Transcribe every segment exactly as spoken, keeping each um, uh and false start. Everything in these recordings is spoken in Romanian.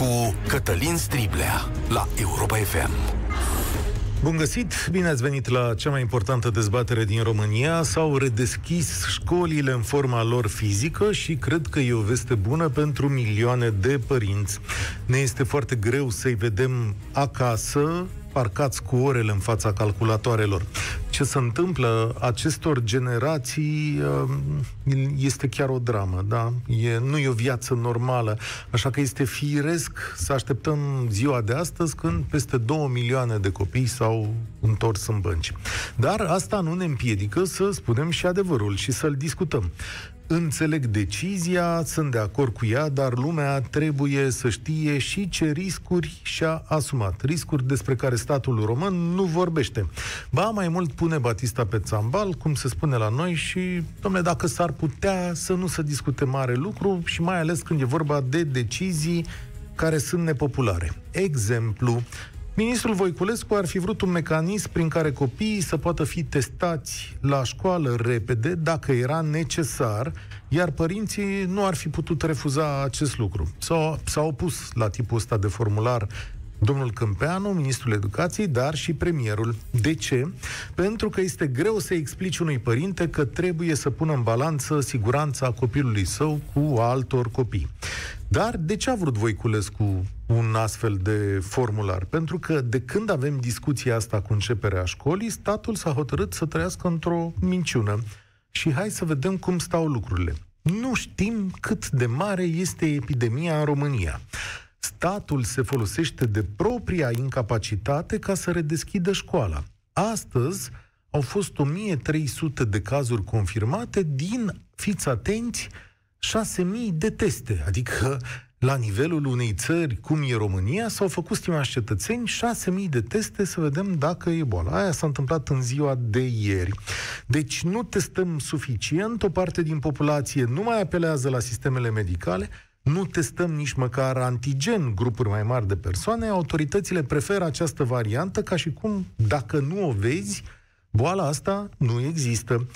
cu Cătălin Striblea la Europa F M. Bun găsit! Bine ați venit la cea mai importantă dezbatere din România. S-au redeschis școlile în forma lor fizică și cred că e o veste bună pentru milioane de părinți. Ne este foarte greu să-i vedem acasă, parcați cu orele în fața calculatoarelor. Ce se întâmplă acestor generații este chiar o dramă, da? E, nu e o viață normală, așa că este firesc să așteptăm ziua de astăzi când peste două milioane de copii s-au întors în bănci. Dar asta nu ne împiedică să spunem și adevărul și să-l discutăm. Înțeleg decizia, sunt de acord cu ea, dar lumea trebuie să știe și ce riscuri și-a asumat. Riscuri despre care statul român nu vorbește. Ba, mai mult pune batista pe țambal, cum se spune la noi, și, dom'le, dacă s-ar putea să nu se discute mare lucru și mai ales când e vorba de decizii care sunt nepopulare. Exemplu, ministrul Voiculescu ar fi vrut un mecanism prin care copiii să poată fi testați la școală repede, dacă era necesar, iar părinții nu ar fi putut refuza acest lucru. S-a, s-a opus la tipul ăsta de formular domnul Câmpeanu, ministrul educației, dar și premierul. De ce? Pentru că este greu să explici unui părinte că trebuie să pună în balanță siguranța copilului său cu altor copii. Dar de ce a vrut Voiculescu un astfel de formular? Pentru că de când avem discuția asta cu începerea școlii, statul s-a hotărât să trăiască într-o minciună. Și hai să vedem cum stau lucrurile. Nu știm cât de mare este epidemia în România. Statul se folosește de propria incapacitate ca să redeschidă școala. Astăzi au fost o mie trei sute de cazuri confirmate din, fiți atenți, șase mii de teste. Adică, la nivelul unei țări cum e România, s-au făcut, stimați cetățeni, șase mii de teste să vedem dacă e boala. Aia s-a întâmplat în ziua de ieri. Deci nu testăm suficient, o parte din populație nu mai apelează la sistemele medicale, nu testăm nici măcar antigen grupuri mai mari de persoane, autoritățile preferă această variantă ca și cum, dacă nu o vezi, boala asta nu există.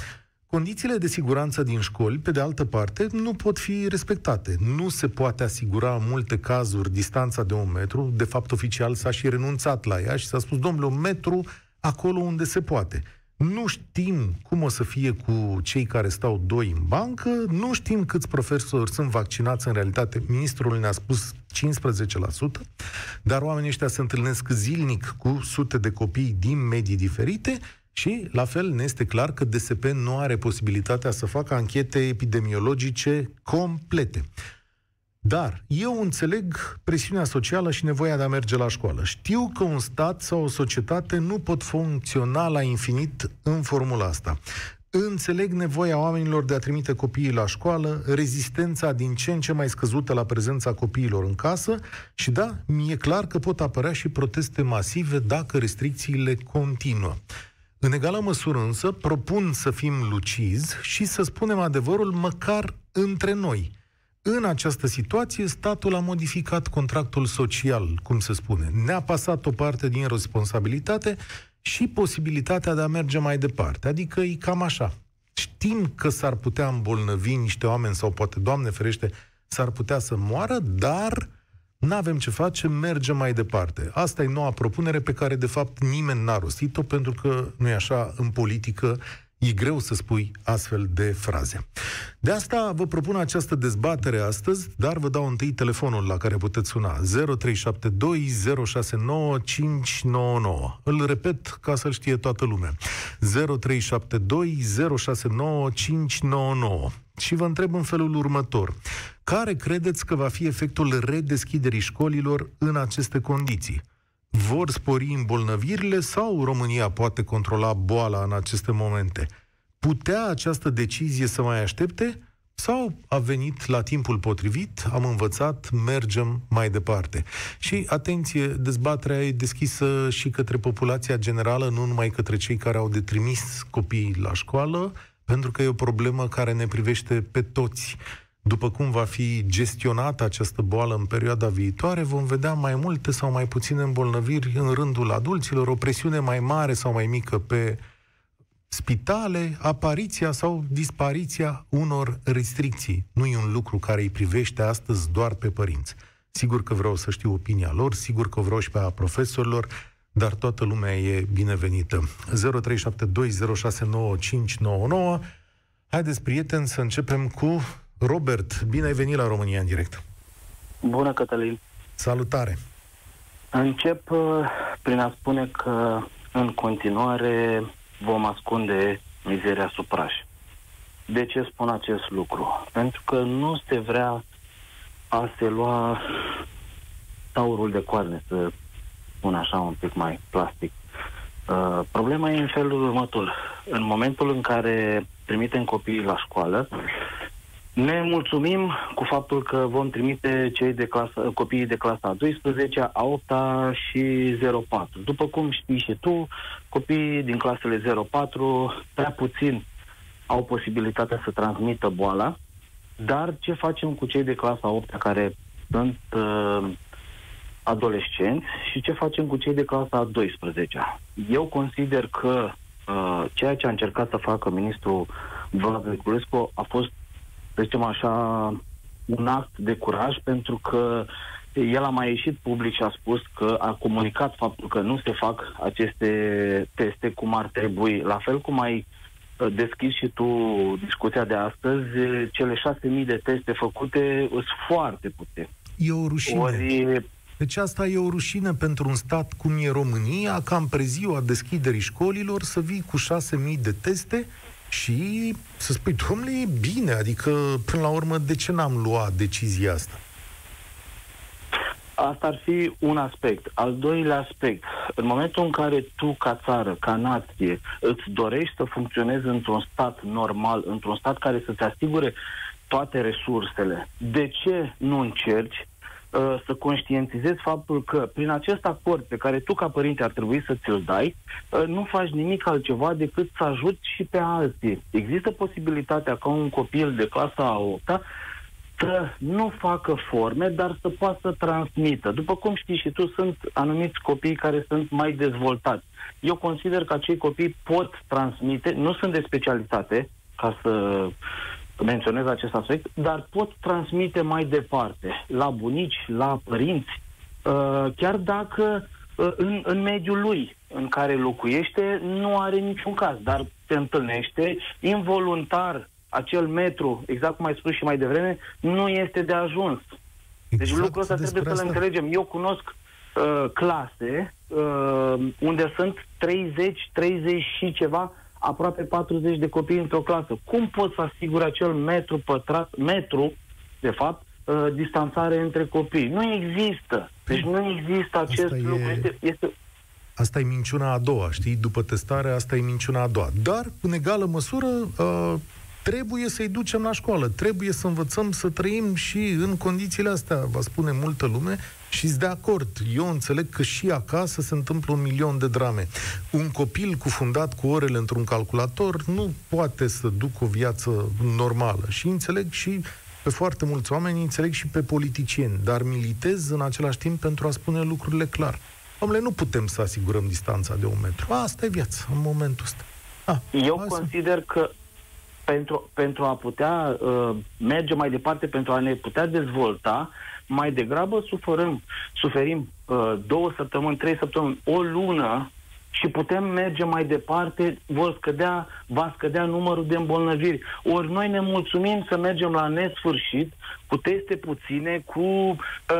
Condițiile de siguranță din școli, pe de altă parte, nu pot fi respectate. Nu se poate asigura în multe cazuri distanța de un metru, de fapt oficial s-a și renunțat la ea și s-a spus, domnule, un metru acolo unde se poate. Nu știm cum o să fie cu cei care stau doi în bancă, nu știm câți profesori sunt vaccinați în realitate. Ministrul ne-a spus cincisprezece la sută, dar oamenii ăștia se întâlnesc zilnic cu sute de copii din medii diferite și, la fel, ne este clar că D S P nu are posibilitatea să facă anchete epidemiologice complete. Dar eu înțeleg presiunea socială și nevoia de a merge la școală. Știu că un stat sau o societate nu pot funcționa la infinit în formula asta. Înțeleg nevoia oamenilor de a trimite copiii la școală, rezistența din ce în ce mai scăzută la prezența copiilor în casă și da, mi-e clar că pot apărea și proteste masive dacă restricțiile continuă. În egală măsură însă, propun să fim lucizi și să spunem adevărul măcar între noi. În această situație, statul a modificat contractul social, cum se spune. Ne-a pasat o parte din responsabilitate și posibilitatea de a merge mai departe. Adică e cam așa. Știm că s-ar putea îmbolnăvi niște oameni sau poate, Doamne ferește, s-ar putea să moară, dar n-avem ce face, mergem mai departe. Asta e noua propunere pe care, de fapt, nimeni n-a rostit-o, pentru că, nu e așa, în politică e greu să spui astfel de fraze. De asta vă propun această dezbatere astăzi, dar vă dau întâi telefonul la care puteți suna. zero trei șapte doi zero șase nouă cinci nouă nouă. Îl repet ca să-l știe toată lumea. zero trei șapte doi zero șase nouă cinci nouă nouă. Și vă întreb în felul următor. Care credeți că va fi efectul redeschiderii școlilor în aceste condiții? Vor spori îmbolnăvirile sau România poate controla boala în aceste momente? Putea această decizie să mai aștepte sau a venit la timpul potrivit, am învățat, mergem mai departe? Și, atenție, dezbaterea e deschisă și către populația generală, nu numai către cei care au de trimis copiii la școală, pentru că e o problemă care ne privește pe toți. După cum va fi gestionată această boală în perioada viitoare, vom vedea mai multe sau mai puține îmbolnăviri în rândul adulților, o presiune mai mare sau mai mică pe spitale, apariția sau dispariția unor restricții. Nu e un lucru care îi privește astăzi doar pe părinți. Sigur că vreau să știu opinia lor, sigur că vreau și pe a profesorilor, dar toată lumea e binevenită. zero trei șapte doi zero șase nouă cinci nouă nouă. Haideți, prieteni, să începem cu Robert. Bine ai venit la România în direct. Bună, Cătălin. Salutare. Încep prin a spune că în continuare vom ascunde mizeria sub praș. De ce spun acest lucru? Pentru că nu se vrea a se lua taurul de coarne, să spun așa un pic mai plastic. Uh, problema e în felul următor. În momentul în care trimitem copiii la școală, ne mulțumim cu faptul că vom trimite cei de clasă, copiii de clasa a douăsprezecea, a a opta și zero patru. După cum știi și tu, copiii din clasele zero patru prea puțin au posibilitatea să transmită boala, dar ce facem cu cei de clasa a opta care sunt uh, adolescenți și ce facem cu cei de clasa a douăsprezecea? Eu consider că uh, ceea ce a încercat să facă ministrul Vlad Voiculescu a fost, să zicem așa, un act de curaj, pentru că el a mai ieșit public și a spus că a comunicat faptul că nu se fac aceste teste cum ar trebui. La fel cum ai deschis și tu discuția de astăzi, cele șase mii de teste făcute sunt foarte puține. E o rușine. Ori... Deci asta e o rușine pentru un stat cum e România, ca în preziua deschiderii școlilor să vii cu șase mii de teste și să spui, domnule, e bine, adică până la urmă de ce n-am luat decizia asta? Asta ar fi un aspect. Al doilea aspect, în momentul în care tu, ca țară, ca nație, îți dorești să funcționezi într-un stat normal, într-un stat care să-ți asigure toate resursele, de ce nu încerci uh, să conștientizezi faptul că prin acest acord pe care tu, ca părinte, ar trebui să ți-l dai, uh, nu faci nimic altceva decât să ajuți și pe alții. Există posibilitatea ca un copil de clasa a opta să nu facă forme, dar să poată să transmită. După cum știi și tu, sunt anumiți copii care sunt mai dezvoltați. Eu consider că acei copii pot transmite, nu sunt de specialitate, ca să menționez acest aspect, dar pot transmite mai departe, la bunici, la părinți, chiar dacă în, în mediul lui în care locuiește nu are niciun caz, dar se întâlnește involuntar. Acel metru, exact cum ai spus și mai devreme, nu este de ajuns. Exact, deci lucrul ăsta trebuie să-l înțelegem. Eu cunosc uh, clase uh, unde sunt treizeci, treizeci și ceva, aproape patruzeci de copii într-o clasă. Cum pot să asigur acel metru pătrat, metru, de fapt, uh, distanțare între copii? Nu există. Deci nu există acest asta lucru. E... Este, este... Asta e minciuna a doua, știi? După testare, asta e minciuna a doua. Dar, în egală măsură... Uh... Trebuie să-i ducem la școală, trebuie să învățăm să trăim și în condițiile astea, va spune multă lume, și-s de acord. Eu înțeleg că și acasă se întâmplă un milion de drame. Un copil cufundat cu orele într-un calculator nu poate să ducă o viață normală. Și înțeleg și pe foarte mulți oameni, înțeleg și pe politicieni, dar militez în același timp pentru a spune lucrurile clar. Dom'le, nu putem să asigurăm distanța de un metru. Asta e viața, în momentul ăsta. A, Eu consider să... că Pentru, pentru a putea uh, merge mai departe, pentru a ne putea dezvolta, mai degrabă suferăm, suferim uh, două săptămâni, trei săptămâni, o lună și putem merge mai departe, vor scădea, va scădea numărul de îmbolnăviri. Ori noi ne mulțumim să mergem la nesfârșit, cu teste puține, cu... Uh,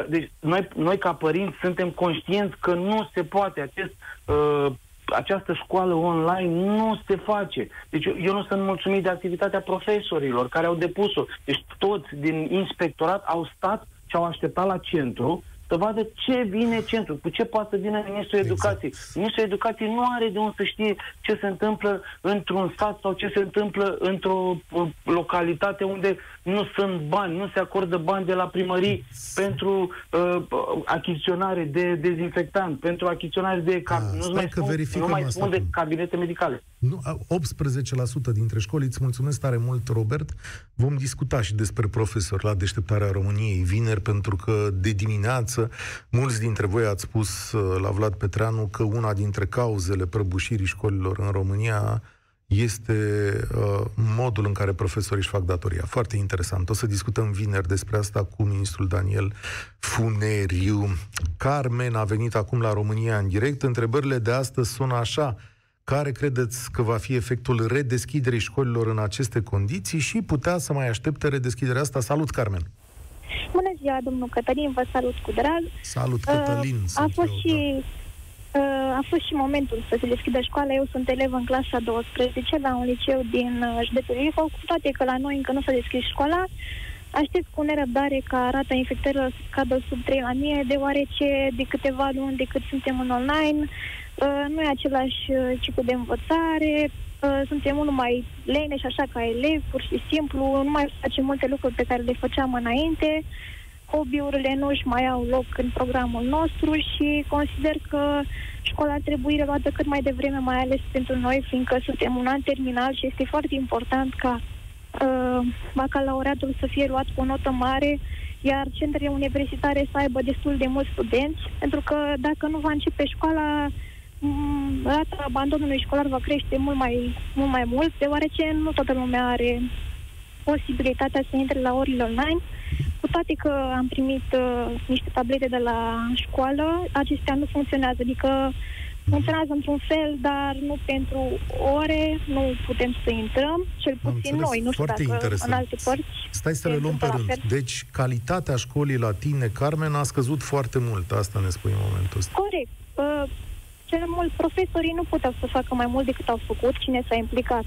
deci noi, noi ca părinți suntem conștienți că nu se poate acest... Uh, Această școală online nu se face. Deci eu, eu nu sunt mulțumit de activitatea profesorilor care au depus-o. Deci toți din inspectorat au stat și au așteptat la centru să vadă ce vine centru, cu ce poate să vină ministrul educației. Exact. Ministrul educației nu are de unde să știe ce se întâmplă într-un stat sau ce se întâmplă într-o localitate unde nu sunt bani, nu se acordă bani de la primării pentru uh, achiziționare de dezinfectant, pentru achiziționare de cab... A, nu mai spun, nu mai spun de cabinete medicale. Nu, optsprezece la sută dintre școli, îți mulțumesc tare mult, Robert. Vom discuta și despre profesori la Deșteptarea României vineri, pentru că de dimineață mulți dintre voi ați spus la Vlad Petreanu că una dintre cauzele prăbușirii școlilor în România este uh, modul în care profesorii își fac datoria. Foarte interesant. O să discutăm vineri despre asta cu ministrul Daniel Funeriu. Carmen a venit acum la România în direct. Întrebările de astăzi sună așa. Care credeți că va fi efectul redeschiderii școlilor în aceste condiții și putea să mai aștepte redeschiderea asta? Salut, Carmen! Bună ziua, domnul Cătălin, vă salut cu drag. Salut, Cătălin. Uh, a, fost eu, și, da. uh, a fost și momentul să se deschidă școala. Eu sunt elev în clasa a douăsprezecea la un liceu din județul Ilfov, cu toate că la noi încă nu s-a deschis școala. Aștept cu nerăbdare ca rata infectărilor să cadă sub trei la mie, deoarece de câteva luni de cât suntem în online, uh, nu e același ciclu de învățare, uh, suntem unul mai lene și așa ca elevi, pur și simplu, nu mai facem multe lucruri pe care le făceam înainte, hobby-urile nu își mai au loc în programul nostru și consider că școala trebuie reluată cât mai devreme, mai ales pentru noi, fiindcă suntem un an terminal și este foarte important ca Uh, bacalaureatul să fie luat cu o notă mare, iar centrele universitare să aibă destul de mulți studenți, pentru că dacă nu va începe școala, rata abandonului școlar va crește mult mai, mult mai mult, deoarece nu toată lumea are posibilitatea să intre la orele online. Cu toate că am primit uh, niște tablete de la școală, acestea nu funcționează, adică funcționează într-un fel, dar nu pentru ore, nu putem să intrăm, cel puțin noi, nu știu dacă interesant. În alte părți. Stai să le luăm pe rând. Deci, calitatea școlii la tine, Carmen, a scăzut foarte mult, asta ne spui în momentul ăsta. Corect. Uh, cel mult profesorii nu puteau să facă mai mult decât au făcut, cine s-a implicat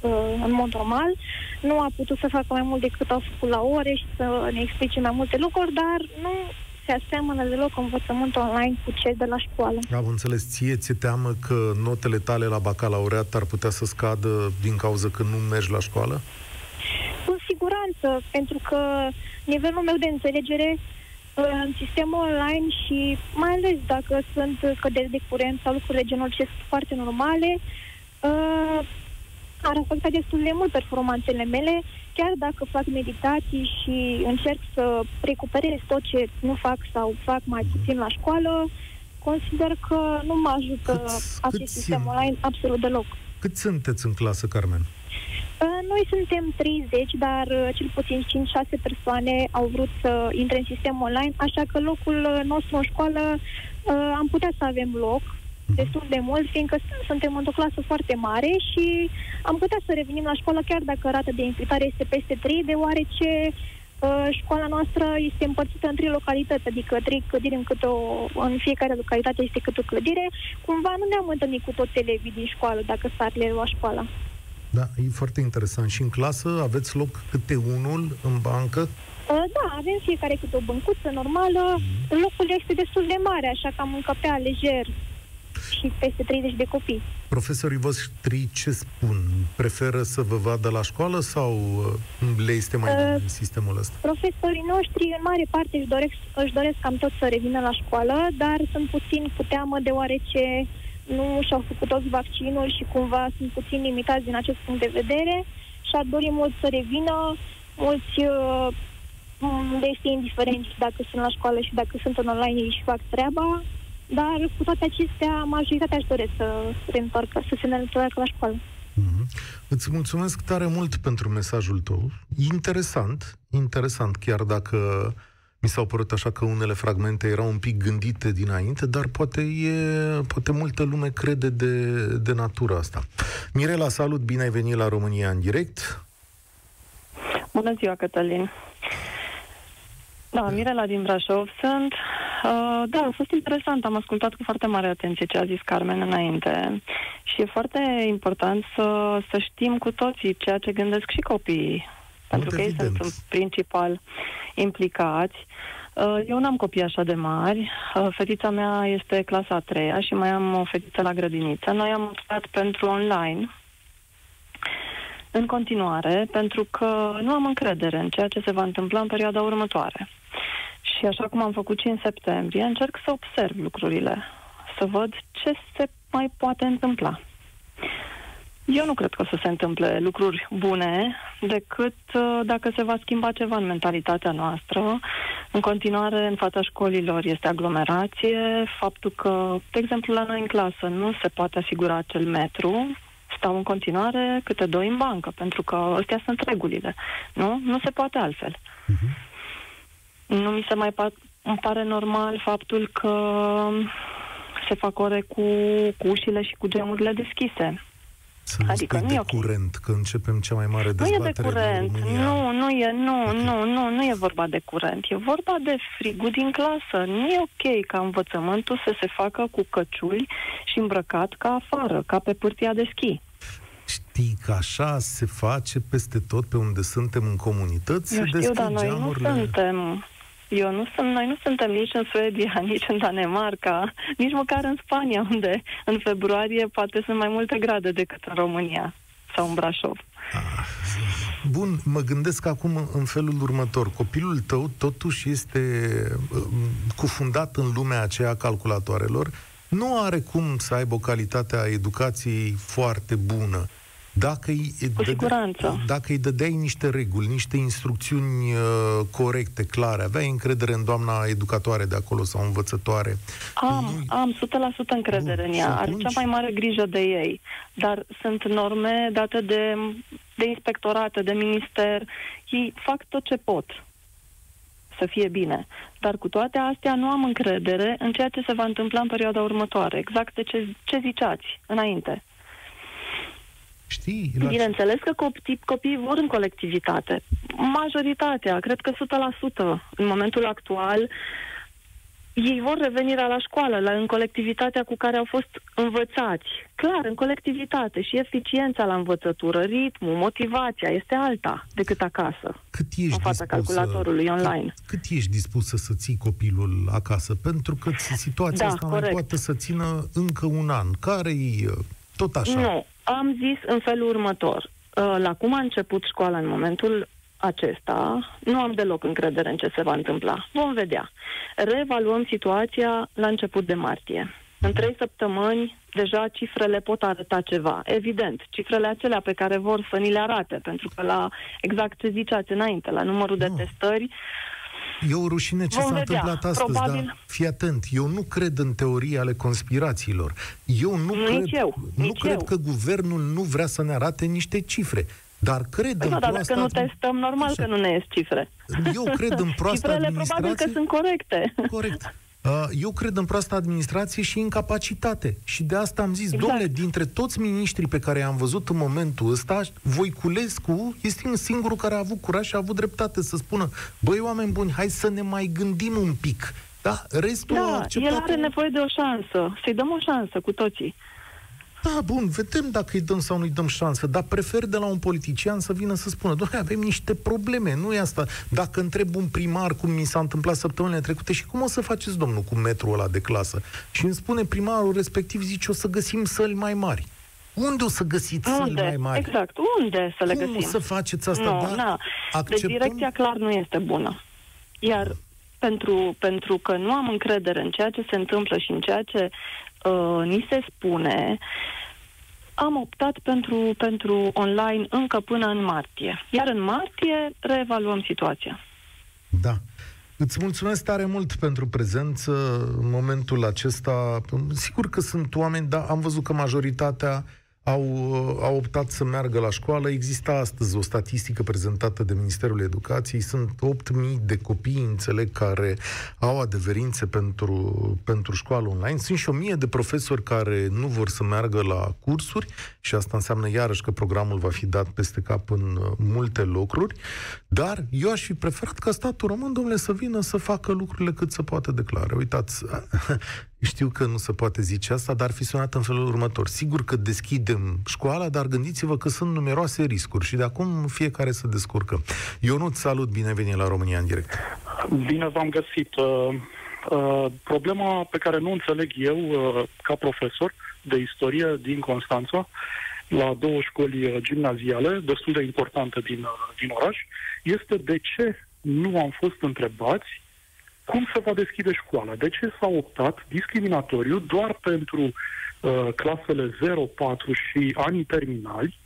uh, în mod normal, nu a putut să facă mai mult decât au făcut la ore și să ne explice mai multe lucruri, dar nu aseamănă deloc învățământul online cu cel de la școală. Am înțeles. Ție ți-e teamă că notele tale la bacalaureat ar putea să scadă din cauza că nu mergi la școală? Cu siguranță, pentru că nivelul meu de înțelegere în sistemul online și mai ales dacă sunt căderi de curent sau lucrurile genul ce sunt foarte normale, ar afecta destul de mult performanțele mele, chiar dacă fac meditații și încerc să recuperez tot ce nu fac sau fac mai puțin la școală, consider că nu mă ajută cât, acest cât sistem online absolut deloc. Cât sunteți în clasă, Carmen? Noi suntem treizeci, dar cel puțin cinci șase persoane au vrut să intre în sistem online, așa că locul nostru în școală am putea să avem loc destul de mult, fiindcă suntem într-o clasă foarte mare și am putea să revenim la școală chiar dacă rata de infectare este peste trei, deoarece uh, școala noastră este împărțită în trei localități, adică trei clădiri în, câte o, în fiecare localitate este câte o clădire. Cumva nu ne-am întâlnit cu toți elevii din școală dacă s-ar le lua școala. Da, e foarte interesant. Și în clasă aveți loc câte unul în bancă? Da, avem fiecare câte o băncuță normală. Mm. Locul este destul de mare, așa că am încăpea lejer și peste treizeci de copii. Profesorii voștri ce spun? Preferă să vă vadă la școală sau le este mai bine uh, sistemul ăsta? Profesorii noștri, în mare parte, își doresc, își doresc cam tot să revină la școală, dar sunt puțin cu teamă, deoarece nu și-au făcut toți vaccinul și cumva sunt puțin limitați din acest punct de vedere și ar dori mult să revină, mulți uh, le este indiferent dacă sunt la școală și dacă sunt în online și fac treaba. Dar, cu toate acestea, majoritatea își doresc să se întoarcă, să se întoarcă la școală. Mm-hmm. Îți mulțumesc tare mult pentru mesajul tău. Interesant, interesant, chiar dacă mi s-au părut așa că unele fragmente erau un pic gândite dinainte, dar poate, e, poate multă lume crede de, de natura asta. Mirela, salut, bine ai venit la România în direct. Bună ziua, Cătălin. Da, Mirela din Brașov sunt. Uh, da, a fost interesant. Am ascultat cu foarte mare atenție ce a zis Carmen înainte și e foarte important să, să știm cu toții ceea ce gândesc și copiii, pentru că ei sunt în principal implicați. Uh, eu n-am copii așa de mari. Uh, fetița mea este clasa a treia și mai am o fetiță la grădiniță. Noi am optat pentru online în continuare, pentru că nu am încredere în ceea ce se va întâmpla în perioada următoare. Și așa cum am făcut și în septembrie, încerc să observ lucrurile, să văd ce se mai poate întâmpla. Eu nu cred că o să se întâmple lucruri bune, decât dacă se va schimba ceva în mentalitatea noastră. În continuare, în fața școlilor este aglomerație, faptul că, de exemplu, la noi în clasă nu se poate asigura acel metru, stau în continuare câte doi în bancă, pentru că astea sunt regulile, nu? Nu se poate altfel. Uh-huh. Nu mi se mai pa- îmi pare normal faptul că se fac ore cu, cu ușile și cu geamurile deschise. Să nu adică spui nu de e curent, că începem cea mai mare dezbatere din România. Nu e de curent, nu, nu e, nu, okay. nu, nu, nu e vorba de curent, e vorba de frigul din clasă. Nu e ok ca învățământul să se facă cu căciuli și îmbrăcat ca afară, ca pe pârtia de schi. Știi că așa se face peste tot pe unde suntem în comunități? Eu știu, dar noi geamurile... nu suntem... Eu nu sunt, noi nu suntem nici în Suedia, nici în Danemarca, nici măcar în Spania, unde în februarie poate sunt mai multe grade decât în România sau în Brașov. Ah, bun, mă gândesc acum în felul următor. Copilul tău totuși este cufundat în lumea aceea calculatoarelor. Nu are cum să aibă o calitate a educației foarte bună. Dacă îi, dădeai, dacă îi dădeai niște reguli, niște instrucțiuni uh, corecte, clare, aveai încredere în doamna educatoare de acolo sau învățătoare? Am, nu... am o sută la sută încredere Bun, în ea. Are cea mai mare grijă de ei. Dar sunt norme date de, de inspectorate, de minister. Ei fac tot ce pot să fie bine. Dar cu toate astea nu am încredere în ceea ce se va întâmpla în perioada următoare. Exact de ce, ce ziceați înainte. Știi, la... Bineînțeles că copii, copiii vor în colectivitate. Majoritatea, cred că o sută la sută în momentul actual, ei vor revenirea la școală, la, în colectivitatea cu care au fost învățați. Clar, în colectivitate și eficiența la învățătură, ritmul, motivația este alta decât acasă. Cât ești în fața dispusă, calculatorului online. Cât, cât ești dispusă să ții copilul acasă? Pentru că situația da, asta corect. mai poate să țină încă un an. Care-i tot așa? Nu. Am zis în felul următor. La cum a început școala în momentul acesta, nu am deloc încredere în ce se va întâmpla. Vom vedea. Reevaluăm situația la început de martie. În trei săptămâni, deja cifrele pot arăta ceva. Evident, cifrele acelea pe care vor să ni le arate, pentru că la exact ce ziceați înainte, la numărul de testări... E o rușine ce s-a întâmplat astăzi, probabil... dar fii atent, eu nu cred în teorii ale conspirațiilor. Eu nu nici cred, eu, nu nici cred eu. că guvernul nu vrea să ne arate niște cifre, dar cred păi în da, proasta... Dacă nu testăm, normal așa. Că nu ne ies cifre. Eu cred în proasta Cifrele administrație... probabil că sunt corecte. Corect. Eu cred în proasta administrație și incapacitate. Și de asta am zis, exact. domnule, dintre toți miniștrii pe care i-am văzut în momentul ăsta, Voiculescu este un singurul care a avut curaj și a avut dreptate să spună: băi, oameni buni, hai să ne mai gândim un pic. Da, restul da, acceptat... el are nevoie de o șansă. Să-i dăm o șansă cu toții. Da, bun, vedem dacă îi dăm sau nu îi dăm șansă, dar prefer de la un politician să vină să spună: doamne, avem niște probleme, nu e asta. Dacă întreb un primar cum mi s-a întâmplat săptămânile trecute și cum o să faceți, domnul, cu metrul ăla de clasă? Și îmi spune primarul respectiv, zice, o să găsim săli mai mari. Unde o să găsiți unde? săli mai mari? Exact, unde să le cum găsim? Cum o să faceți asta? No, da? Acceptăm... Deci direcția clar nu este bună. Iar pentru, pentru că nu am încredere în ceea ce se întâmplă și în ceea ce Uh, ni se spune, am optat pentru, pentru online încă până în martie. Iar în martie reevaluăm situația. Da. Îți mulțumesc tare mult pentru prezență în momentul acesta. Sigur că sunt oameni, dar am văzut că majoritatea au, au optat să meargă la școală. Există astăzi o statistică prezentată de Ministerul Educației. Sunt opt mii de copii, înțeleg, care au adeverințe pentru, pentru școală online. Sunt și o mie de profesori care nu vor să meargă la cursuri și asta înseamnă iarăși că programul va fi dat peste cap în multe locuri. Dar eu aș fi preferat ca statul român, domnule, să vină să facă lucrurile cât se poate de clare. Uitați... Știu că nu se poate zice asta, dar ar fi sunat în felul următor. Sigur că deschidem școala, dar gândiți-vă că sunt numeroase riscuri și de acum fiecare se descurcă. Ionut, salut, bine ai venit la România în direct. Bine v-am găsit. Uh, uh, problema pe care nu înțeleg eu, uh, ca profesor de istorie din Constanța, la două școli gimnaziale, destul de importante din, uh, din oraș, este de ce nu am fost întrebați cum se va deschide școala? De ce s-a optat discriminatoriu doar pentru uh, clasele zero patru și anii terminali,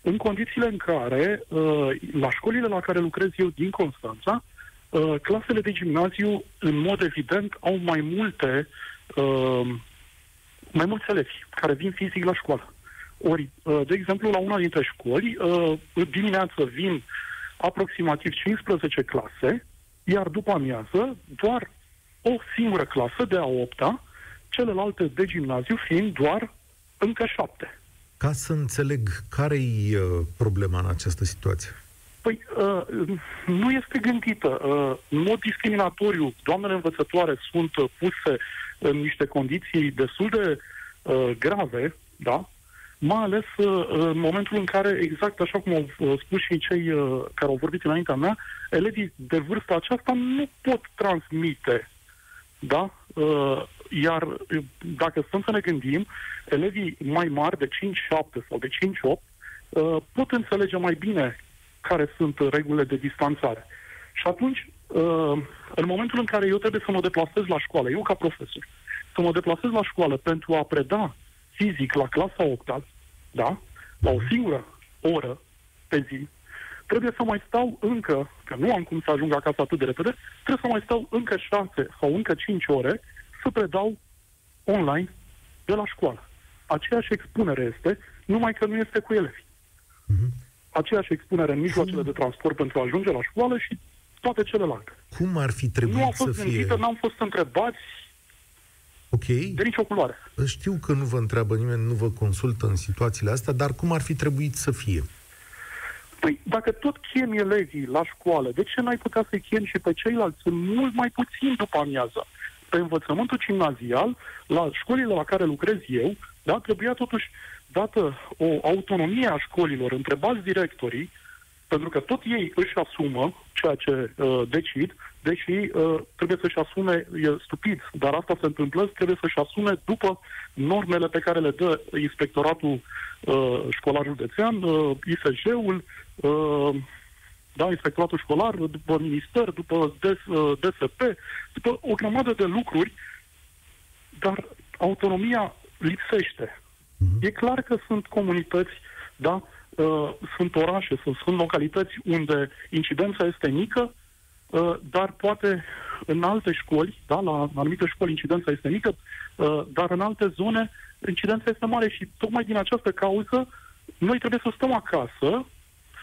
în condițiile în care, uh, la școlile la care lucrez eu din Constanța, uh, clasele de gimnaziu, în mod evident, au mai multe, uh, mai mulți elevi care vin fizic la școală. Ori, de exemplu, la una dintre școli, dimineață vin aproximativ cincisprezece clase, iar după amiază doar o singură clasă de a opta, celelalte de gimnaziu fiind doar încă șapte. Ca să înțeleg, care-i problema în această situație? Păi, nu este gândită. În mod discriminatoriu, doamnele învățătoare sunt puse în niște condiții destul de grave, da? Mai ales în momentul în care, exact așa cum au spus și cei care au vorbit înaintea mea, elevii de vârsta aceasta nu pot transmite, da? Iar dacă stăm să ne gândim, elevii mai mari de cinci șapte sau de cinci opt pot înțelege mai bine care sunt regulile de distanțare. Și atunci, în momentul în care eu trebuie să mă deplasez la școală, eu ca profesor, să mă deplasez la școală pentru a preda fizic la clasa opta, da? La o singură oră pe zi, trebuie să mai stau încă, că nu am cum să ajung acasă atât de repede, trebuie să mai stau încă șase sau încă cinci ore să predau online de la școală. Aceeași expunere este, numai că nu este cu elevii. Mm-hmm. Aceeași expunere în mijloacele de transport pentru a ajunge la școală și toate celelalte. Cum ar fi trebuit să fie? Nu a fost gândită, n-am fost întrebați. Ok. De nicio culoare. Știu că nu vă întreabă nimeni, nu vă consultă în situațiile astea, dar cum ar fi trebuit să fie? Păi, dacă tot chemi elevii la școală, de ce n-ai putea să-i chemi și pe ceilalți? Sunt mult mai puțin după amiază. Pe învățământul gimnazial, la școlile la care lucrez eu, da, trebuia totuși dată o autonomie a școlilor, întrebați directorii, pentru că tot ei își asumă ceea ce uh, decid, deși uh, trebuie să-și asume, e stupid, dar asta se întâmplă, trebuie să-și asume după normele pe care le dă Inspectoratul uh, Școlar Județean, uh, I S J-ul, uh, da, Inspectoratul Școlar, după Minister, după D S P, după o grămadă de lucruri, dar autonomia lipsește. E clar că sunt comunități, da, uh, sunt orașe, sunt, sunt localități unde incidența este mică, uh, dar poate în alte școli, da, la anumite școli incidența este mică, uh, dar în alte zone incidența este mare și tocmai din această cauză noi trebuie să stăm acasă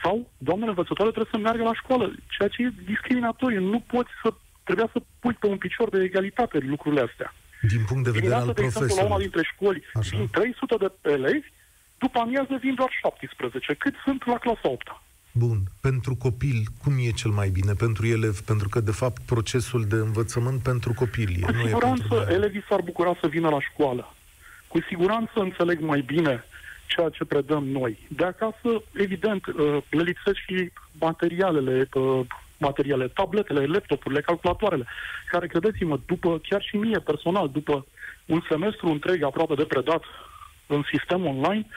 sau doamnele învățătoare trebuie să meargă la școală, ceea ce e discriminatoriu. Nu poți să, trebuia să pui pe un picior de egalitate lucrurile astea. Din punct de vedere al profesorului. La una dintre școli, așa, din trei sute de elevi, după amiază vin doar șaptesprezece, cât sunt la clasa opta. Bun. Pentru copil, cum e cel mai bine? Pentru elev? Pentru că, de fapt, procesul de învățământ pentru copil e. Cu siguranță, elevii s-ar bucura să vină la școală. Cu siguranță înțeleg mai bine ceea ce predăm noi. De acasă, evident, le lipsesc și materialele, materiale, tabletele, laptopurile, calculatoarele, care, credeți-mă, după, chiar și mie personal, după un semestru întreg aproape de predat în sistem online,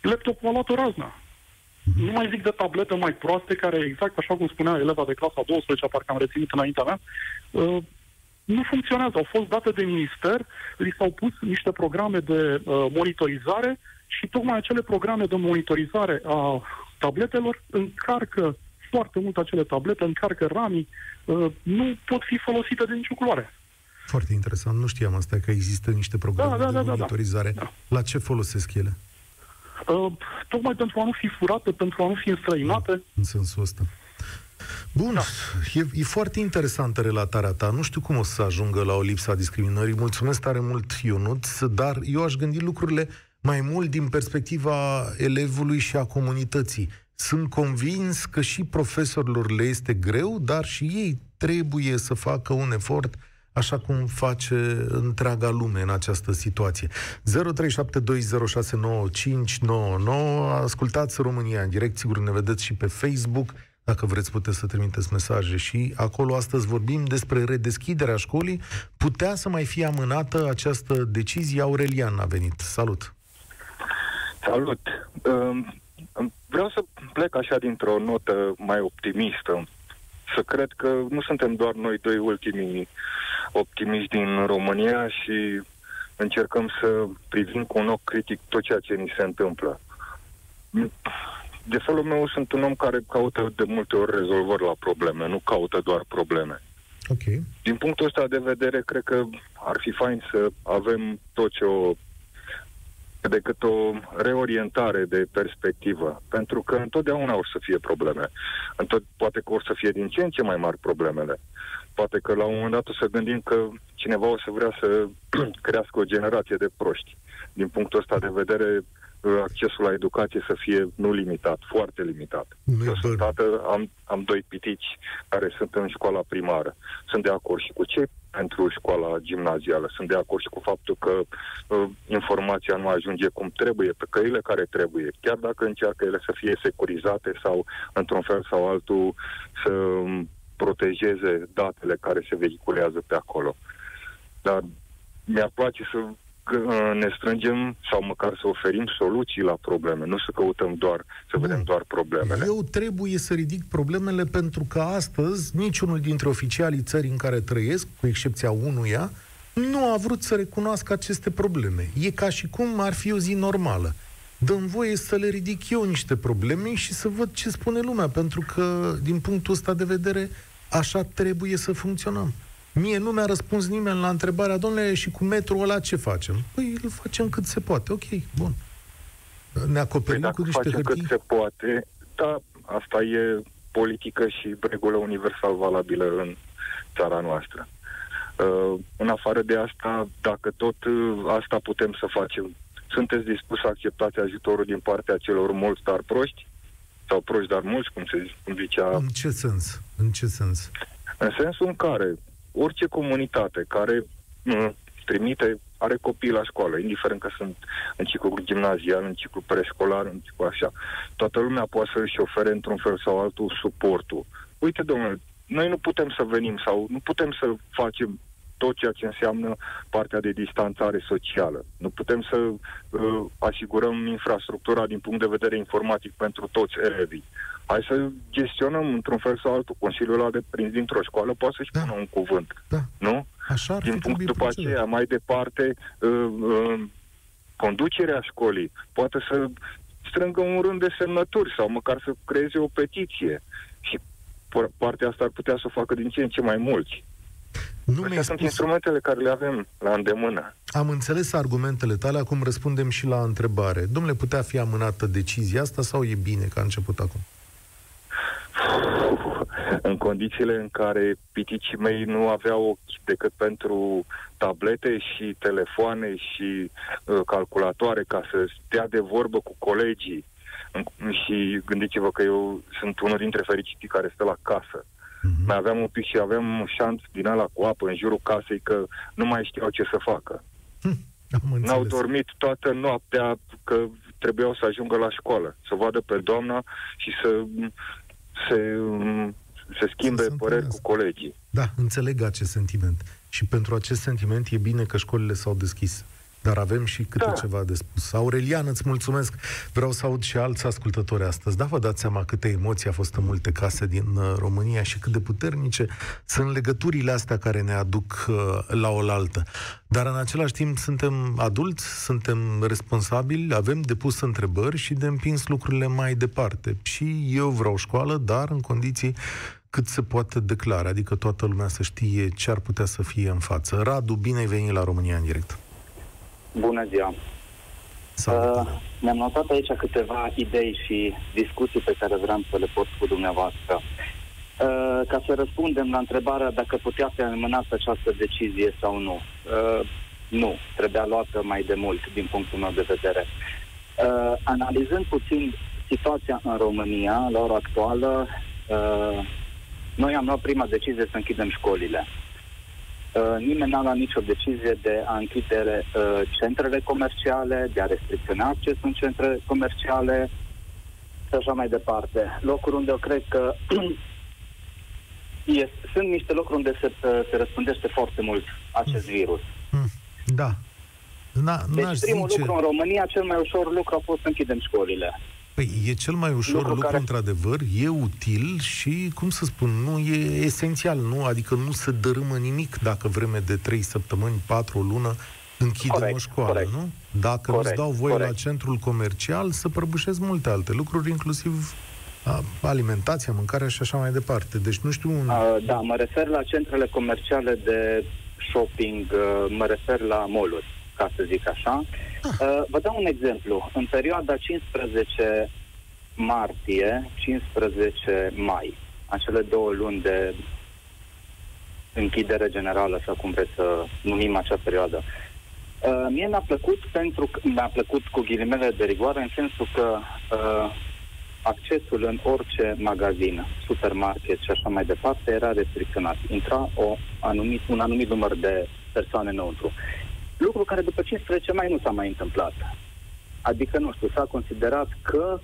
laptopul a luat o razna. Nu mai zic de tablete mai proaste, care, exact așa cum spunea eleva de clasa a douăsprezecea, parcă am reținut înaintea mea, uh, nu funcționează. Au fost date de minister, li s-au pus niște programe de uh, monitorizare și tocmai acele programe de monitorizare a tabletelor încarcă foarte mult acele tablete, încarcă ramii, uh, nu pot fi folosite de nicio culoare. Foarte interesant, nu știam asta, că există niște programe da, da, de da, monitorizare. Da, da. La ce folosesc ele? Uh, tocmai pentru a nu fi furate, pentru a nu fi înstrăinate. Da, în sensul ăsta. Bun, da. e, e foarte interesantă relatarea ta. Nu știu cum o să ajungă la o lipsă a discriminării. Mulțumesc tare mult, Ionuț, dar eu aș gândi lucrurile mai mult din perspectiva elevului și a comunității. Sunt convins că și profesorilor le este greu, dar și ei trebuie să facă un efort, așa cum face întreaga lume în această situație. zero trei șapte doi zero șase nouă cinci nouă nouă. Ascultați România în direct, sigur ne vedeți și pe Facebook. Dacă vreți, puteți să trimiteți mesaje și acolo. Astăzi vorbim despre redeschiderea școlii. Putea să mai fie amânată această decizie. Aurelian a venit. Salut! Salut! Um... Vreau să plec așa dintr-o notă mai optimistă, să cred că nu suntem doar noi doi ultimii optimiști din România și încercăm să privim cu un ochi critic tot ceea ce ni se întâmplă. De felul meu, sunt un om care caută de multe ori rezolvări la probleme, nu caută doar probleme. Okay. Din punctul ăsta de vedere, cred că ar fi fain să avem tot ce o decât o reorientare de perspectivă, pentru că întotdeauna o să fie probleme. Întot- poate că o să fie din ce în ce mai mari problemele. Poate că la un moment dat o să gândim că cineva o să vrea să crească o generație de proști. Din punctul ăsta de vedere, accesul la educație să fie nu limitat, foarte limitat. Nu Eu sunt tată, am, am doi pitici care sunt în școala primară. Sunt de acord și cu cei pentru școala gimnazială. Sunt de acord și cu faptul că uh, informația nu ajunge cum trebuie, pe căile care trebuie, chiar dacă încearcă ele să fie securizate sau, într-un fel sau altul, să protejeze datele care se vehiculează pe acolo. Dar mi-ar place să ne strângem sau măcar să oferim soluții la probleme, nu să căutăm doar, să vedem doar problemele. Eu trebuie să ridic problemele pentru că astăzi niciunul dintre oficialii țării în care trăiesc, cu excepția unuia, nu a vrut să recunoască aceste probleme. E ca și cum ar fi o zi normală. Dă-mi voie să le ridic eu niște probleme și să văd ce spune lumea, pentru că, din punctul ăsta de vedere, așa trebuie să funcționăm. Mie nu mi-a răspuns nimeni la întrebarea, domnule, și cu metrul ăla ce facem? Păi, îl facem cât se poate. Ok, bun. Ne acoperim păi, cu niște hârtii? Cât se poate, da, asta e politică și regulă universal valabilă în țara noastră. Uh, în afară de asta, dacă tot uh, asta putem să facem, sunteți dispus să acceptați ajutorul din partea celor mulți, dar proști? Sau proști, dar mulți, cum se cum zicea... În ce sens? În ce sens? În sensul în care orice comunitate care mh, trimite, are copii la școală, indiferent că sunt în ciclu gimnazial, în ciclu preșcolar, în ciclu așa, toată lumea poate să își ofere într-un fel sau altul suportul. Uite, domnule, noi nu putem să venim sau nu putem să facem tot ceea ce înseamnă partea de distanțare socială. Nu putem să uh, asigurăm infrastructura din punct de vedere informatic pentru toți elevii. Hai să gestionăm într-un fel sau altul. Consiliul ăla de prins dintr-o școală poate să-și da. pună un cuvânt. Da. Nu? Așa ar fi din punct, după procedere. aceea, mai departe, uh, uh, conducerea școlii poate să strângă un rând de semnături sau măcar să creeze o petiție. Și partea asta ar putea să o facă din ce în ce mai mulți. Astea sunt instrumentele care le avem la îndemână. Am înțeles argumentele tale, acum răspundem și la întrebare. Domnule, putea fi amânată decizia asta sau e bine că a început acum? În condițiile în care piticii mei nu aveau ochi decât pentru tablete și telefoane și uh, calculatoare ca să stea de vorbă cu colegii. Și gândiți-vă că eu sunt unul dintre fericiții care stă la casă. Mm-hmm. Mai aveam un pic și aveam un șanț din ala cu apă în jurul casei că nu mai știau ce să facă. Hm, N-au dormit toată noaptea că trebuiau să ajungă la școală, să vadă pe doamna și să se, se schimbe să se păreri cu colegii. Da, înțeleg acest sentiment. Și pentru acest sentiment e bine că școlile s-au deschis. Dar avem și câte da. ceva de spus. Aurelian, îți mulțumesc. Vreau să aud și alți ascultători astăzi. Da, vă dați seama câte emoții a fost în multe case din România și cât de puternice sunt legăturile astea care ne aduc la oaltă. Dar în același timp suntem adulți, suntem responsabili, avem depus întrebări și de împins lucrurile mai departe. Și eu vreau școală, dar în condiții cât se poate declara. Adică toată lumea să știe ce ar putea să fie în față. Radu, bine ai venit la România în direct. Bună ziua! Uh, mi-am notat aici câteva idei și discuții pe care vreau să le pot cu dumneavoastră. Uh, ca să răspundem la întrebarea dacă putea fi amânată această decizie sau nu. Uh, nu, trebuia luată mai de mult din punctul meu de vedere. Uh, analizând puțin situația în România, la ora actuală, uh, noi am luat prima decizie să închidem școlile. Uh, nimeni n-a luat nicio decizie de a închide uh, centrele comerciale, de a restricționa accesul în centre comerciale și așa mai departe. Locuri unde eu cred că yes, sunt niște locuri unde se, uh, se răspândește foarte mult acest virus. Mm. Da. Na, deci primul zice... lucru în România, cel mai ușor lucru a fost să închidem școlile. Păi e cel mai ușor lucru, lucru care... într-adevăr, e util și, cum să spun, nu e esențial, nu? Adică nu se dărâmă nimic dacă vreme de trei săptămâni, patru, o lună, închidem corect, o școală, corect. nu? Dacă corect, nu-ți dau voie corect. la centrul comercial, să prăbușesc multe alte lucruri, inclusiv alimentația, mâncarea și așa mai departe. Deci nu știu... Un... A, da, mă refer la centrele comerciale de shopping, mă refer la mall-uri. ca să zic așa. Uh, vă dau un exemplu. În perioada cincisprezece martie, cincisprezece mai, acele două luni de închidere generală, așa cum vreți să numim acea perioadă, uh, mie mi-a plăcut, pentru că mi-a plăcut cu ghilimele de rigoare, în sensul că uh, accesul în orice magazin, supermarket și așa mai departe era restricționat. Intra o anumit, un anumit număr de persoane înăuntru. Lucru care după cincisprezece mai nu s-a mai întâmplat. Adică, nu știu, s-a considerat că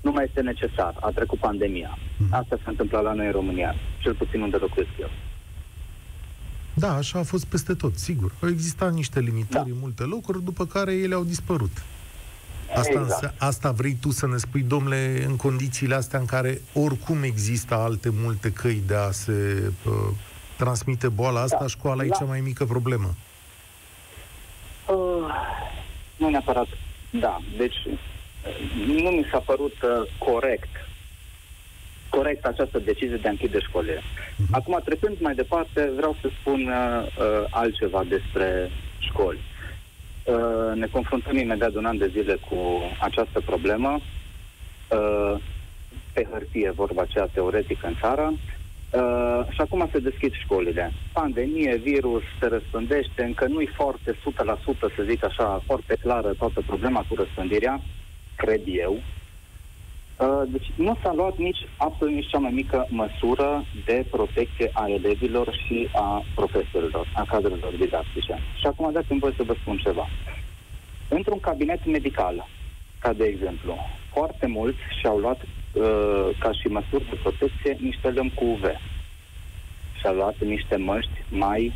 nu mai este necesar. A trecut pandemia. Asta s-a întâmplat la noi în România. Cel puțin unde locuiesc eu. Da, așa a fost peste tot, sigur. Au existat niște limitări da. în multe locuri, după care ele au dispărut. Asta, exact. Asta vrei tu să ne spui, domnule, în condițiile astea în care oricum există alte multe căi de a se uh, transmite boala asta, da. Școala da. e cea mai mică problemă. Uh, nu neapărat, da. Deci nu mi s-a părut uh, corect corect această decizie de a închide școlile. Uh-huh. Acum, trecând mai departe, vreau să spun uh, uh, altceva despre școli. Ne confruntăm imediat de un an de zile cu această problemă, pe hârtie vorba aceea teoretică în țară, și acum se deschid școlile. Pandemie, virus, se răspândește, încă nu-i foarte o sută la sută, să zic așa, foarte clară toată problema cu răspândirea, cred eu. Deci nu s-a luat nici absolut nici cea mai mică măsură de protecție a elevilor și a profesorilor, a cadrelor didactice. Și acum dați-mi voi să vă spun ceva. Într-un cabinet medical, ca de exemplu, foarte mulți și-au luat uh, ca și măsuri de protecție niște lămpi cu U V. Și-au luat niște măști mai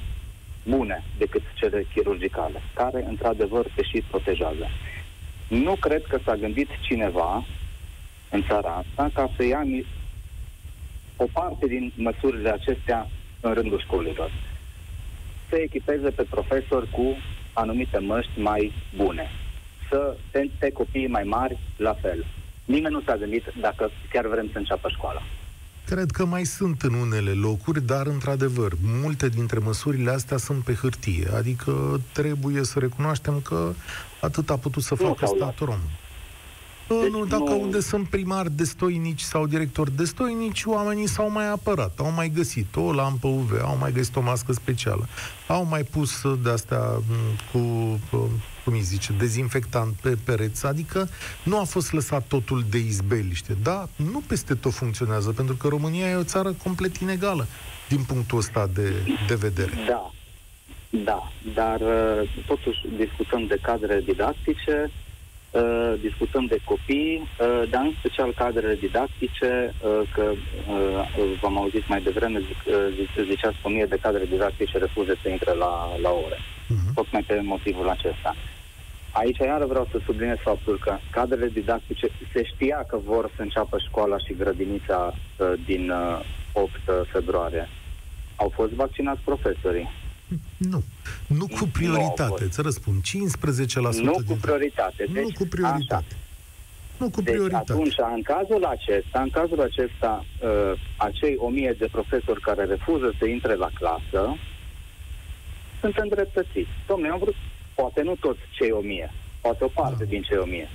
bune decât cele chirurgicale, care într-adevăr se și protejează. Nu cred că s-a gândit cineva în țara asta, ca să ia o parte din măsurile acestea în rândul școlilor. Să echipeze pe profesori cu anumite măști mai bune. Să tente copiii mai mari la fel. Nimeni nu s-a gândit dacă chiar vrem să înceapă școala. Cred că mai sunt în unele locuri, dar într-adevăr, multe dintre măsurile astea sunt pe hârtie. Adică trebuie să recunoaștem că atât a putut să facă statul român. Deci nu, dacă nu... unde sunt primari destoinici sau directori destoinici, oamenii s-au mai apărat, au mai găsit o lampă U V, au mai găsit o mască specială, au mai pus de-astea cu, cum îi zice, dezinfectant pe pereți, adică nu a fost lăsat totul de izbeliște, da? Nu peste tot funcționează, pentru că România e o țară complet inegală din punctul ăsta de, de vedere. Da, da, dar totuși discutăm de cadre didactice, Uh, discutăm de copii, uh, dar în special cadrele didactice, uh, că uh, v-am auzit mai devreme, zic, uh, ziceați o mie de cadre didactice refuze să intre la, la ore. Uh-huh. Tocmai pe motivul acesta. Aici iară vreau să subliniez faptul că cadrele didactice se știa că vor să înceapă școala și grădinița uh, din uh, opt februarie. Au fost vaccinați profesorii? Nu. Nu cu prioritate, îți răspund. cincisprezece la sută nu cu prioritate. Deci, nu cu prioritate. Așa. Nu cu prioritate. Deci, atunci, în cazul acesta, în cazul acesta, uh, acei o mie de profesori care refuză să intre la clasă sunt îndreptățiți. Dom'le, eu am vrut, poate nu toți cei o mie, poate o parte da. din cei o mie.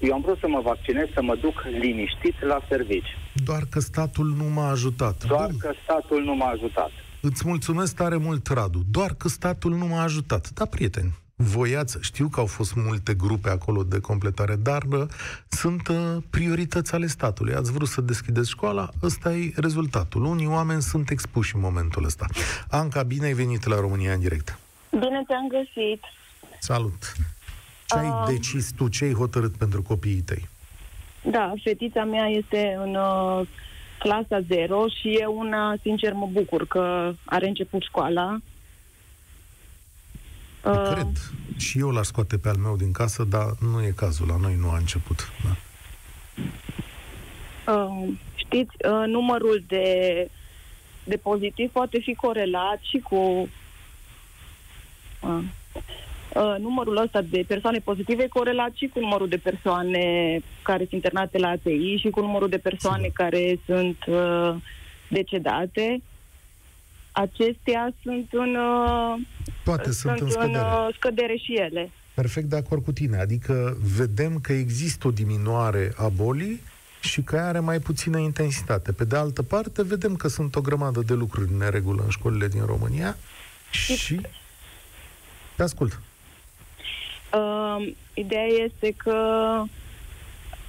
Eu am vrut să mă vaccinez, să mă duc liniștit la servici. Doar că statul nu m-a ajutat. Doar Bun. că statul nu m-a ajutat. Îți mulțumesc tare mult, Radu, doar că statul nu m-a ajutat. Da, prieteni, voiați, știu că au fost multe grupe acolo de completare, dar uh, sunt uh, priorități ale statului. Ați vrut să deschideți școala, ăsta e rezultatul. Unii oameni sunt expuși în momentul ăsta. Anca, bine ai venit la România în direct. Bine te-am găsit. Salut. Ce ai uh... decis tu, ce ai hotărât pentru copiii tăi? Da, fetița mea este în... Uh... clasa zero și eu una, sincer, mă bucur că are început școala. Uh, cred. Și eu l-aș scoate pe al meu din casă, dar nu e cazul. La noi nu a început. Da. Uh, știți, uh, numărul de, de pozitiv poate fi corelat și cu... Uh, uh, numărul ăsta de persoane pozitive e corelat și cu numărul de persoane care sunt internate la A T I și cu numărul de persoane care sunt uh, decedate. Acestea sunt în, uh, Toate sunt, sunt în scădere. În scădere și ele. Perfect de acord cu tine. Adică vedem că există o diminuare a bolii și că are mai puțină intensitate. Pe de altă parte, vedem că sunt o grămadă de lucruri în neregulă în școlile din România și... Te ascult. Uh, ideea este că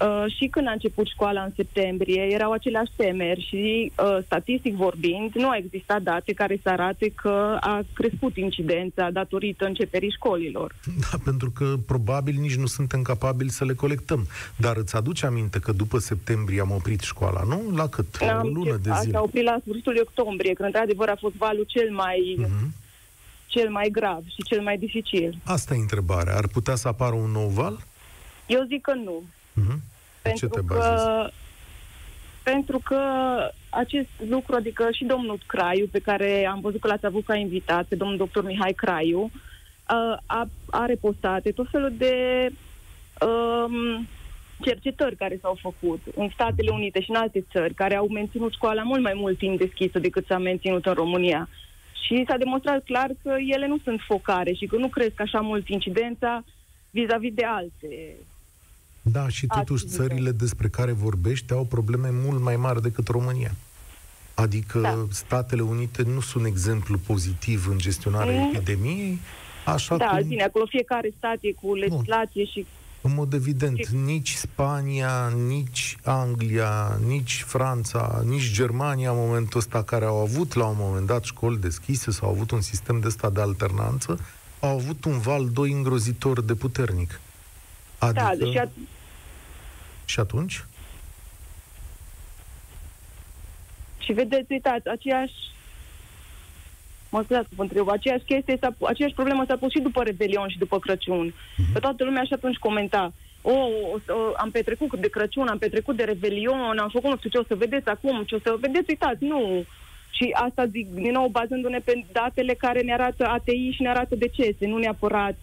uh, și când a început școala în septembrie, erau aceleași temeri și, uh, statistic vorbind, nu au existat date care să arate că a crescut incidența datorită începerii școlilor. Da, pentru că probabil nici nu suntem capabili să le colectăm. Dar îți aduce aminte că după septembrie am oprit școala, nu? La cât? La o lună de zile. S-a oprit la sfârșitul octombrie, când într-adevăr a fost valul cel mai... Uh-huh. cel mai grav și cel mai dificil. Asta e întrebarea. Ar putea să apară un nou val? Eu zic că nu. Uh-huh. Pentru ce te bazezi? Că, pentru că acest lucru, adică și domnul Craiu, pe care am văzut că l-ați avut ca invitat, domnul doctor Mihai Craiu, a, a repostate tot felul de um, cercetări care s-au făcut în Statele Unite și în alte țări, care au menținut școala mult mai mult timp deschisă decât s-a menținut în România. Și s-a demonstrat clar că ele nu sunt focare și că nu cresc așa mult incidența vis-a-vis de alte. Da, și totuși țările despre care vorbești au probleme mult mai mari decât România. Adică da. Statele Unite nu sunt exemplu pozitiv în gestionarea mm. epidemiei. Așa da, cum... bine, acolo fiecare stat e cu legislație. Bun. Și... În mod evident, și... nici Spania, nici Anglia, nici Franța, nici Germania în momentul ăsta, care au avut la un moment dat școli deschise sau au avut un sistem de stat de alternanță, au avut un val doi îngrozitor de puternic. Adică... Da, și, at... și atunci? Și vedeți, uitați, aceeași... Mă scuzați că vă întreb, aceeași chestie, aceeași problemă s-a pus și după Revelion și după Crăciun. Uh-huh. Că toată lumea și atunci comenta, o, o, o, am petrecut de Crăciun, am petrecut de Revelion, am făcut, nu știu ce o să vedeți acum, ce o să vedeți, uitați, nu. Și asta zic, din nou, bazându-ne pe datele care ne arată A T I și ne arată D C S, nu neapărat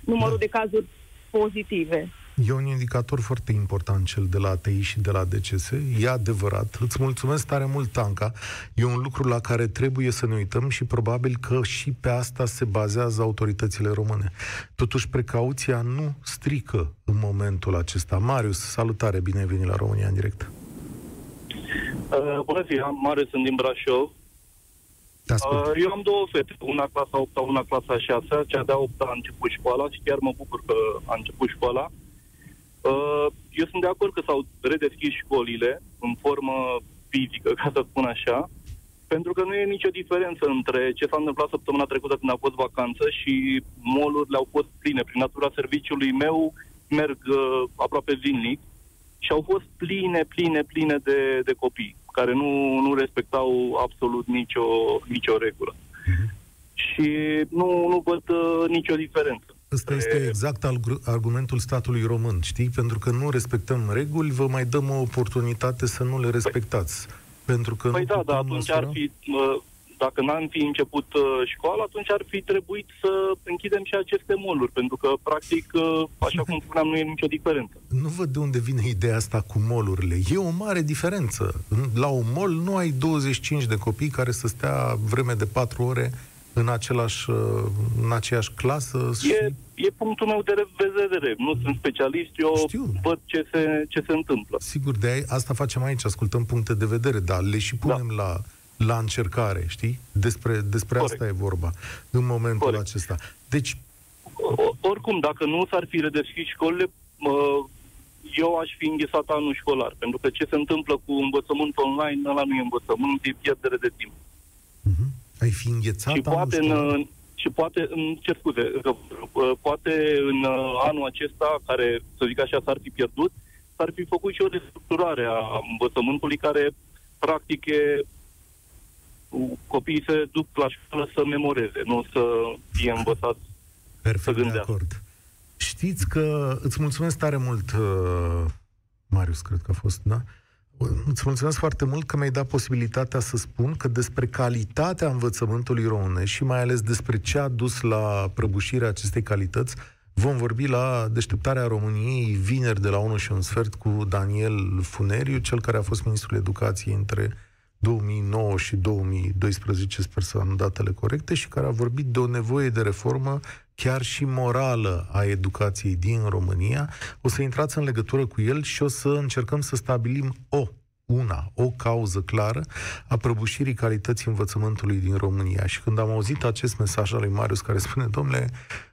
numărul da. de cazuri pozitive. E un indicator foarte important cel de la A T I și de la D C S, e adevărat. Îți mulțumesc tare mult, Anca. E un lucru la care trebuie să ne uităm și probabil că și pe asta se bazează autoritățile române. Totuși, precauția nu strică în momentul acesta. Marius, salutare, bine ai venit la România în direct. Uh, bună ziua, Marius, sunt din Brașov. Eu am două fete, una clasa opta, una clasa șasea, cea de-a opta a început școala și chiar mă bucur că a început școala. Eu sunt de acord că s-au redeschis școlile în formă fizică, ca să spun așa, pentru că nu e nicio diferență între ce s-a întâmplat săptămâna trecută când a fost vacanță și mall-urile au fost pline. Prin natura serviciului meu merg uh, aproape zilnic și au fost pline, pline, pline de, de copii care nu, nu respectau absolut nicio, nicio regulă. Mm-hmm. Și nu, nu văd uh, nicio diferență. Ăsta este exact argumentul statului român, știi? Pentru că nu respectăm reguli, vă mai dăm o oportunitate să nu le respectați. Pentru că păi da, dar atunci ar fi, dacă n-am fi început școala, atunci ar fi trebuit să închidem și aceste mall-uri, pentru că, practic, așa cum spuneam, nu e nicio diferență. Nu văd de unde vine ideea asta cu mall-urile. E o mare diferență. La un mall nu ai douăzeci și cinci de copii care să stea vreme de patru ore în, același, în aceeași clasă. Și... E, e punctul meu de vedere. Nu sunt specialist, eu știu. Văd ce se, ce se întâmplă. Sigur, de asta facem aici, ascultăm puncte de vedere, dar le și punem da. la, la încercare, știi? Despre, despre asta e vorba în momentul Corect. acesta. Deci... O, oricum, dacă nu s-ar fi redeschis școlile, eu aș fi înghețat anul școlar, pentru că ce se întâmplă cu învățământul online, ăla nu e învățământ, e pierdere de timp. Uh-huh. Ai fi înghețat și poate, în, și poate, în, cer scuze, că, poate în anul acesta, care, să zic așa, s-ar fi pierdut, s-ar fi făcut și o restructurare a învățământului, care, practic, e, copiii se duc la școală să memoreze, nu să fie învățați Perfect, să gândească. De acord. Știți că, îți mulțumesc tare mult, Marius, cred că a fost, da? Îți mulțumesc foarte mult că mi-ai dat posibilitatea să spun că despre calitatea învățământului românesc și mai ales despre ce a dus la prăbușirea acestei calități vom vorbi la Deșteptarea României vineri de la unu și un sfert cu Daniel Funeriu, cel care a fost ministrul educației între două mii nouă și două mii doisprezece, sper să am datele corecte, și care a vorbit de o nevoie de reformă chiar și morală a educației din România. O să intrați în legătură cu el și o să încercăm să stabilim o, una, o cauză clară a prăbușirii calității învățământului din România. Și când am auzit acest mesaj al lui Marius care spune, domnule,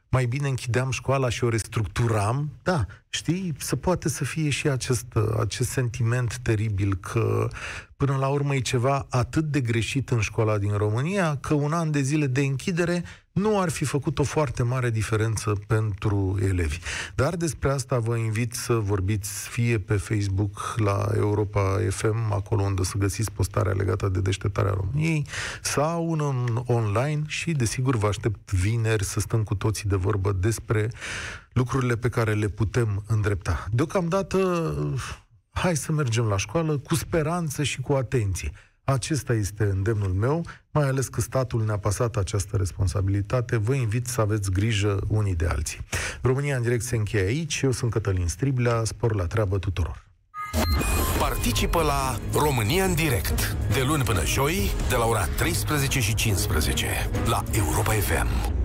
mai bine închideam școala și o restructuram, da, știi, să poate să fie și acest, acest sentiment teribil că până la urmă e ceva atât de greșit în școala din România că un an de zile de închidere nu ar fi făcut o foarte mare diferență pentru elevi. Dar despre asta vă invit să vorbiți fie pe Facebook la Europa F M, acolo unde o să găsiți postarea legată de Deșteptarea României, sau în online și, desigur, vă aștept vineri să stăm cu toții de vorbă despre lucrurile pe care le putem îndrepta. Deocamdată, hai să mergem la școală cu speranță și cu atenție. Acesta este îndemnul meu, mai ales că statul ne-a pasat această responsabilitate. Vă invit să aveți grijă unii de alții. România în direct se încheie aici. Eu sunt Cătălin Striblea. Spor la treabă tuturor! Participă la România în direct, de luni până joi, de la ora treisprezece și cincisprezece, la Europa F M.